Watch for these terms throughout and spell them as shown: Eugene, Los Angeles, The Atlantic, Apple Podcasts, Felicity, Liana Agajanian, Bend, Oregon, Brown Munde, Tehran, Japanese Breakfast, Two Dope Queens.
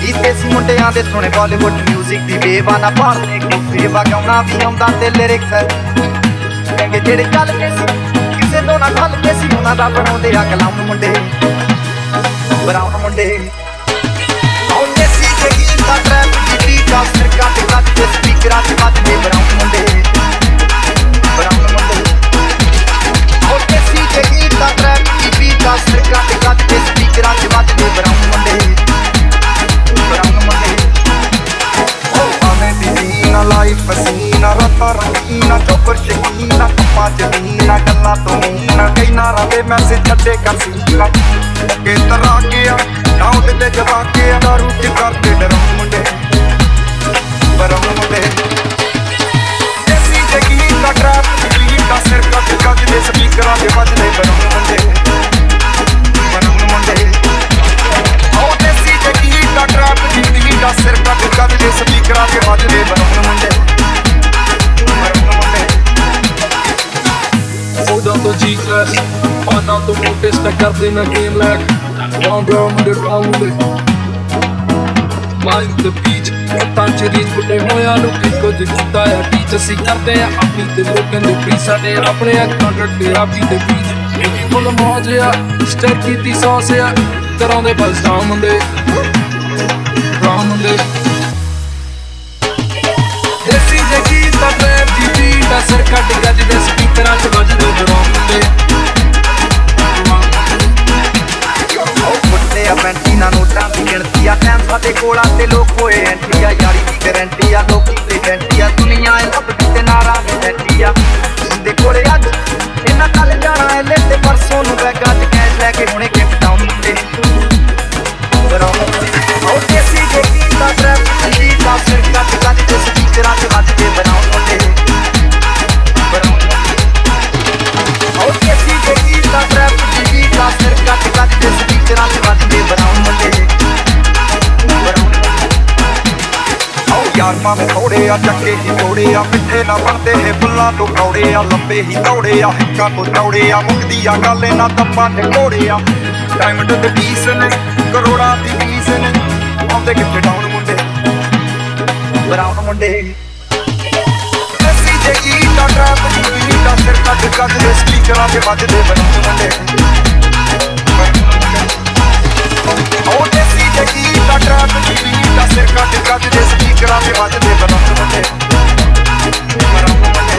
These days, Munde aande sune Bollywood music di bewana parne ko seva gauna vi aunda te lyrics kenge jede chal ke si kise to na khal ke si ona da banaunde a clown Munde Brown Munde aunde si jehi ta trap di tree ka sarka te kat te speaker a te mat de Brown Munde Brown Munde aunde si jehi ta trap di tree ka sarka te kat te speaker a te mat de Brown Munde life asina rata rakina chopar shakina kapaaj dina galla to meena kai na rave message chade kasina ke tara gaya na udle jaba ke daru ke karde daru munde param munde jaisi jagi na trap green da sir ka kag de speaker aage bajde param munde param munde aur jaisi jagi na trap green da sir ka kag de speaker aage bajde param तो जीतलेस पाना तो मोटेस्ट कर देना game lag Brown Munde Brown Munde mind the बीच तांचे रीच बुटे होया लुकी को जिगता है टीच सी करते हैं अपनी ते लोगों दे प्री साडे अपने कॉन्ट्रैक्ट दे रापी दे बीच मेरी फुल मौज या स्टेप कीती सॉस या तरह दे बस Brown Munde Brown Munde देसी जगी ता ट्रैप दी बीट असर कट गज दे स्पीकर आ ਕੋਲਾ ਤੇ ਲੋਕ ਹੋਏ ਐਂਟੀਆ ਯਾਰੀ ਦੀ ਗਾਰੰਟੀ ਆ ਲੋਕੀ ਪ੍ਰੈਜ਼ੈਂਟੀ ਆ ਦੁਨੀਆ ਐ ਲੱਭ ਕਿਤੇ ਨਾਰਾ ਬੈਠੀ ਆ ਦੇ ਕੋਲੇ ਅੱਜ ਇਹਨਾਂ ਕੱਲ ਜਾਣਾ ਐ ਲੈ ਤੇ ਪਰਸੋਂ ਨੂੰ ਬੈਗਾ ਚ ਕੈਸ਼ ਲੈ ਕੇ ਹੁਣੇ ਗਿਫਟ ਆਉਂ ਮੁੰਡੇ ਬਰਾਉਂ ਆਉਂ ਜੇਸੀ ਜੇਕੀ ਦਾ ਟ੍ਰੈਪ ਜੀ ਦਾ ਸਿਰ ਕੱਟ ਕੱਟ ਤੇ ਸਪੀਕਰਾਂ ਚ ਵੱਜ ਕੇ ਬਰਾਉਂ ਮੁੰਡੇ ਬਰਾਉਂ ਆਉਂ ਜੇਸੀ ਜੇਕੀ ਦਾ ਟ੍ਰੈਪ ਜੀ ਦਾ ਸਿਰ ਕੱਟ ਕੱਟ ਤੇ ਸਪੀਕਰਾਂ ਚ ਵੱਜ ਕੇ ਬਰਾਉਂ ਮੁੰਡੇ यार मामे थोड़े आ चक्के ही थोड़े आ मिठे ना बनते है बुला तो कौड़े आ लंबे ही दौड़े आ हिक्का तो दौड़े आ मुक्ति आ गाले ना दब्बा ने कोड़े आ डायमंड दे पीस ने करोड़ा दी पीस ने आंदे किथे डाउन मुंडे Brown Munde ऐसी जगी दा ट्रैप दी बीट दा सिर कट कट दे स्पीकर आ के बजदे Brown Munde ओ ऐसी जगी दा ट्रैप दी बीट दा सिर कट कट दे करा के बात दे बना मुंडे बना मुंडे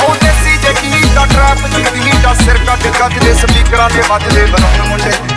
आओ देसी जगी दा ट्रैप जिंदगी दा सिर कट कट दे स्पीकर आ के बात दे बना मुंडे